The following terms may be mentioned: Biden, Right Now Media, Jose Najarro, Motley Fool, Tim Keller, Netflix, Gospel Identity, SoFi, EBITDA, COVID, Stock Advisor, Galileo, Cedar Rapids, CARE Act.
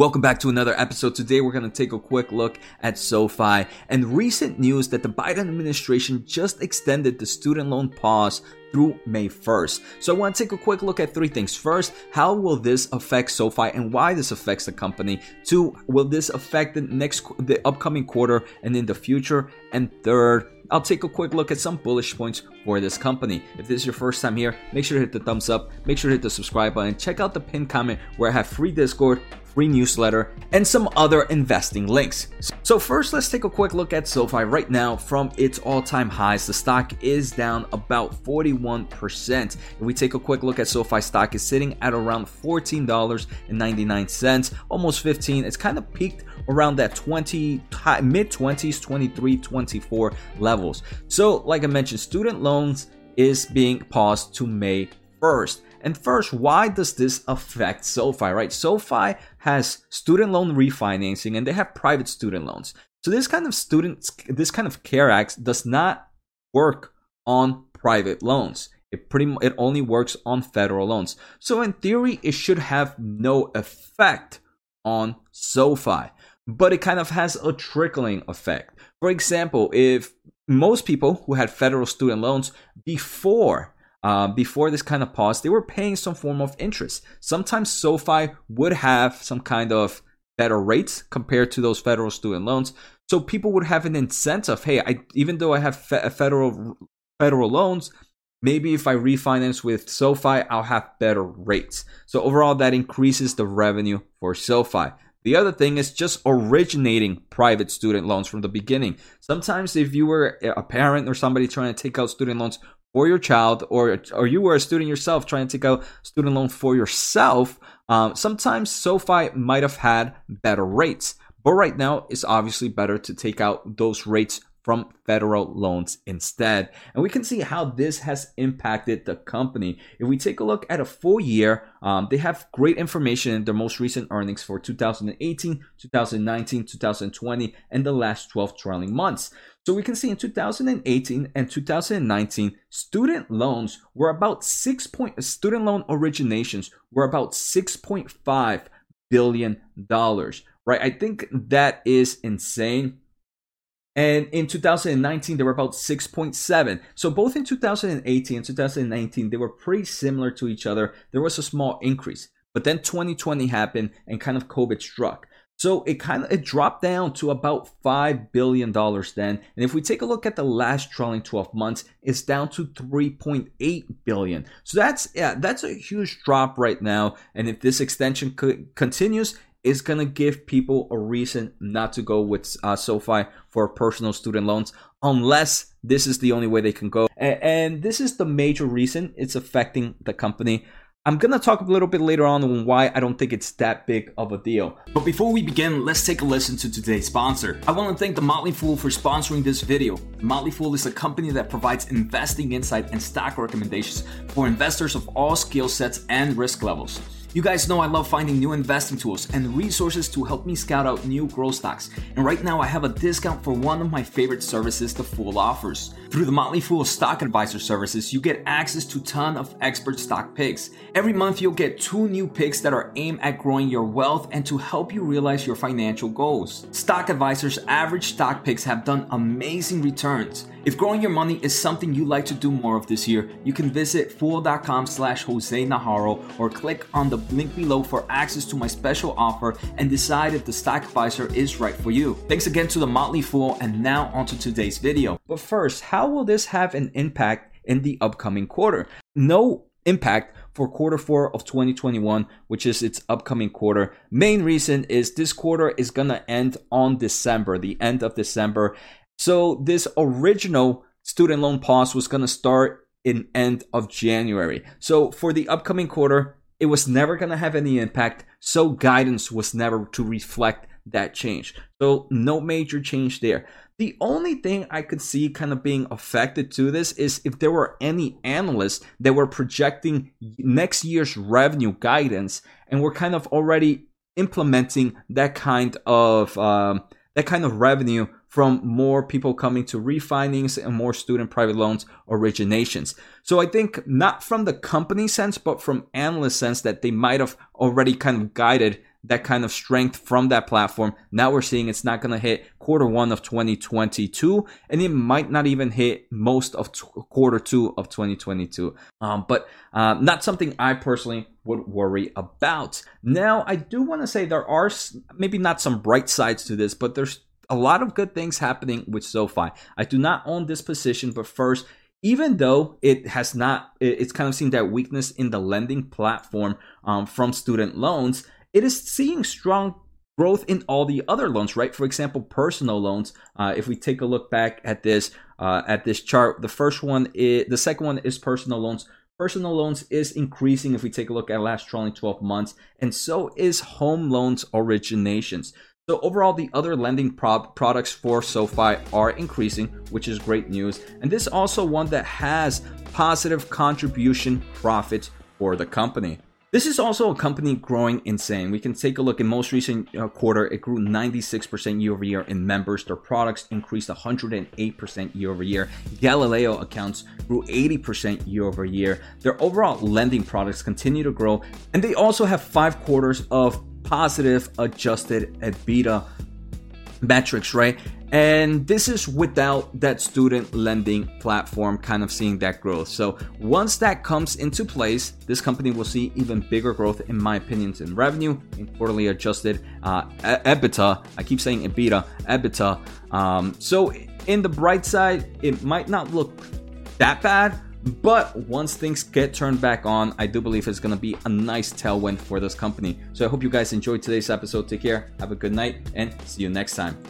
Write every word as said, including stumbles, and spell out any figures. Welcome back to another episode. Today we're going to take a quick look at SoFi and recent news that the Biden administration just extended the student loan pause through May first. So I want to take a quick look at three things. First, how will this affect SoFi and why this affects the company? Two, will this affect the next, the upcoming quarter and in the future? And third, I'll take a quick look at some bullish points for this company. If this is your first time here, make sure to hit the thumbs up, make sure to hit the subscribe button, check out the pinned comment where I have free Discord, free newsletter, and some other investing links. So first, let's take a quick look at SoFi right now from its all-time highs. The stock is down about forty-one percent. If we take a quick look at SoFi stock, is sitting at around fourteen dollars and ninety-nine cents, almost fifteen. It's kind of peaked around that twenty, mid-twenties, twenty-three, twenty-four levels. So like I mentioned, student loans is being paused to May first. And first, why does this affect SoFi, right? SoFi has student loan refinancing and they have private student loans. So this kind of student, this kind of CARE Act does not work on private loans. It pretty, it only works on federal loans. So in theory, it should have no effect on SoFi, but it kind of has a trickling effect. For example, if most people who had federal student loans before Uh, before this kind of pause, they were paying some form of interest. Sometimes SoFi would have some kind of better rates compared to those federal student loans. So people would have an incentive. Hey, I, even though I have fe- federal federal loans, maybe if I refinance with SoFi, I'll have better rates. So overall, that increases the revenue for SoFi. The other thing is just originating private student loans from the beginning. Sometimes if you were a parent or somebody trying to take out student loans for your child, or or you were a student yourself trying to take out student loan for yourself, um, sometimes SoFi might have had better rates. But right now, it's obviously better to take out those rates from federal loans instead. And we can see how this has impacted the company. If we take a look at a full year, um, they have great information in their most recent earnings for two thousand eighteen, two thousand nineteen, two thousand twenty, and the last twelve trailing months. So we can see in two thousand eighteen and two thousand nineteen, student loans were about six point, student loan originations were about six point five billion dollars, right? I think that is insane. And in two thousand nineteen, they were about six point seven. So both in two thousand eighteen and two thousand nineteen, they were pretty similar to each other. There was a small increase, but then twenty twenty happened and kind of COVID struck. So it kind of, it dropped down to about five billion dollars then. And if we take a look at the last trailing twelve months, it's down to three point eight billion dollars. So that's, yeah, that's a huge drop right now. And if this extension co- continues, is going to give people a reason not to go with uh, SoFi for personal student loans unless this is the only way they can go. And, and this is the major reason it's affecting the company. I'm going to talk a little bit later on on why I don't think it's that big of a deal. But before we begin, let's take a listen to today's sponsor. I want to thank The Motley Fool for sponsoring this video. The Motley Fool is a company that provides investing insight and stock recommendations for investors of all skill sets and risk levels. You guys know I love finding new investing tools and resources to help me scout out new growth stocks. And right now I have a discount for one of my favorite services the Fool offers. Through the Motley Fool Stock Advisor services, you get access to a ton of expert stock picks. Every month you'll get two new picks that are aimed at growing your wealth and to help you realize your financial goals. Stock Advisor's average stock picks have done amazing returns. If growing your money is something you'd like to do more of this year, you can visit fool.com slash Jose Najarro or click on the link below for access to my special offer and decide if the Stock Advisor is right for you. Thanks again to the Motley Fool, and now onto today's video. But first, how will this have an impact in the upcoming quarter? No impact for quarter four of twenty twenty-one, which is its upcoming quarter. Main reason is this quarter is gonna end on December, the end of December. So this original student loan pause was going to start in end of January. So for the upcoming quarter, it was never going to have any impact. So guidance was never to reflect that change. So no major change there. The only thing I could see kind of being affected to this is if there were any analysts that were projecting next year's revenue guidance and were kind of already implementing that kind of um, that kind of revenue from more people coming to refinance and more student private loans originations. So I think not from the company sense, but from analyst sense that they might have already kind of guided that kind of strength from that platform. Now we're seeing it's not going to hit quarter one of twenty twenty-two, and it might not even hit most of t- quarter two of twenty twenty-two. Um, but uh, not something I personally would worry about. Now, I do want to say there are s- maybe not some bright sides to this, but there's a lot of good things happening with SoFi. I do not own this position, but first, even though it has not, it's kind of seen that weakness in the lending platform um, from student loans, it is seeing strong growth in all the other loans, right? For example, personal loans. Uh, if we take a look back at this uh, at this chart, the first one, is, the second one is personal loans. Personal loans is increasing if we take a look at last trailing twelve months, and so is home loans originations. So overall, the other lending prop products for SoFi are increasing, which is great news. And this is also one that has positive contribution profits for the company. This is also a company growing insane. We can take a look in most recent uh, quarter, it grew ninety-six percent year over year in members. Their products increased one hundred eight percent year over year. Galileo accounts grew eighty percent year over year. Their overall lending products continue to grow. And they also have five quarters of positive adjusted EBITDA metrics, right? And this is without that student lending platform kind of seeing that growth. So once that comes into place, this company will see even bigger growth, in my opinion, in revenue, in quarterly adjusted uh, EBITDA. I keep saying EBITDA, EBITDA. Um, so in the bright side, it might not look that bad, but once things get turned back on, I do believe it's going to be a nice tailwind for this company. So I hope you guys enjoyed today's episode. Take care, have a good night, and see you next time.